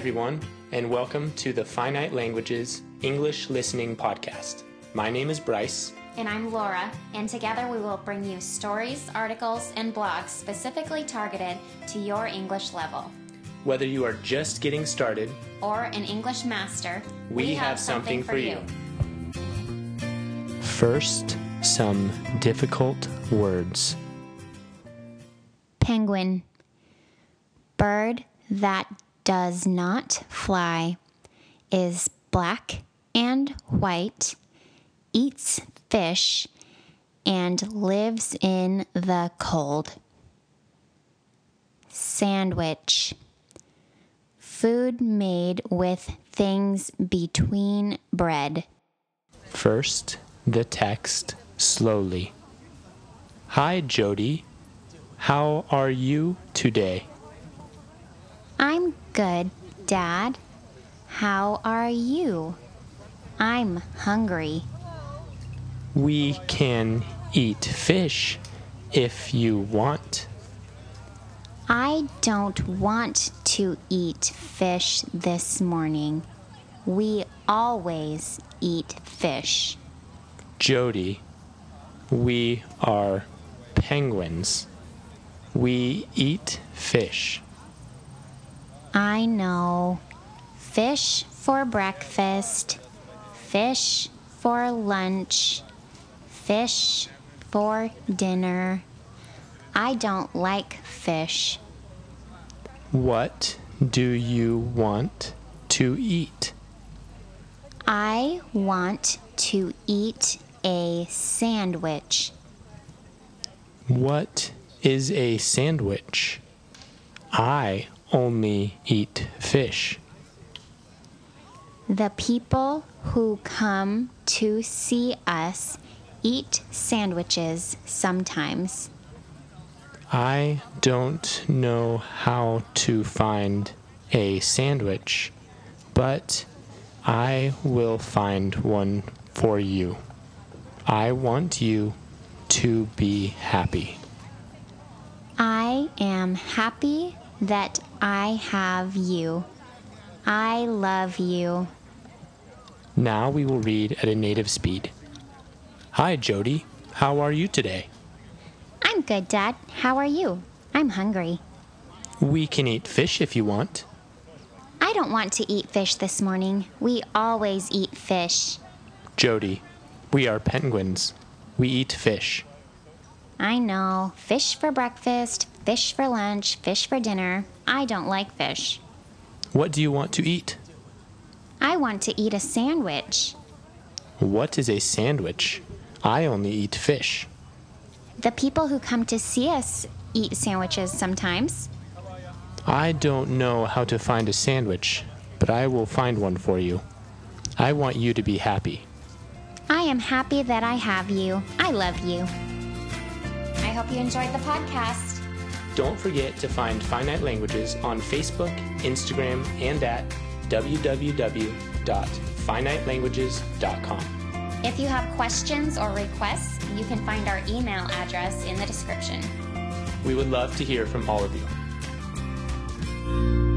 everyone, and welcome to the Finite Languages English Listening Podcast. My name is Bryce. And I'm Laura, and together we will bring you stories, articles, and blogs specifically targeted to your English level. Whether you are just getting started or an English master, we have something for you. First, some difficult words. Penguin. Bird that does not fly, is black and white, eats fish, and lives in the cold. Sandwich. Food made with things between bread. First, the text slowly. Hi, Jody. How are you today? I'm good, Dad. How are you? I'm hungry. We can eat fish if you want. I don't want to eat fish this morning. We always eat fish. Jody, we are penguins. We eat fish. I know. Fish for breakfast, fish for lunch, fish for dinner. I don't like fish. What do you want to eat? I want to eat a sandwich. What is a sandwich? I only eat fish. The people who come to see us eat sandwiches sometimes. I don't know how to find a sandwich, but I will find one for you. I want you to be happy. I am happy that I have you. I love you. Now we will read at a native speed. Hi, Jody. How are you today? I'm good, Dad. How are you? I'm hungry. We can eat fish if you want. I don't want to eat fish this morning. We always eat fish. Jody, we are penguins. We eat fish. I know. Fish for breakfast, fish for lunch, fish for dinner. I don't like fish. What do you want to eat? I want to eat a sandwich. What is a sandwich? I only eat fish. The people who come to see us eat sandwiches sometimes. I don't know how to find a sandwich, but I will find one for you. I want you to be happy. I am happy that I have you. I love you. I hope you enjoyed the podcast. Don't forget to find Finite Languages on Facebook, Instagram, and at www.finitelanguages.com. If you have questions or requests, you can find our email address in the description. We would love to hear from all of you.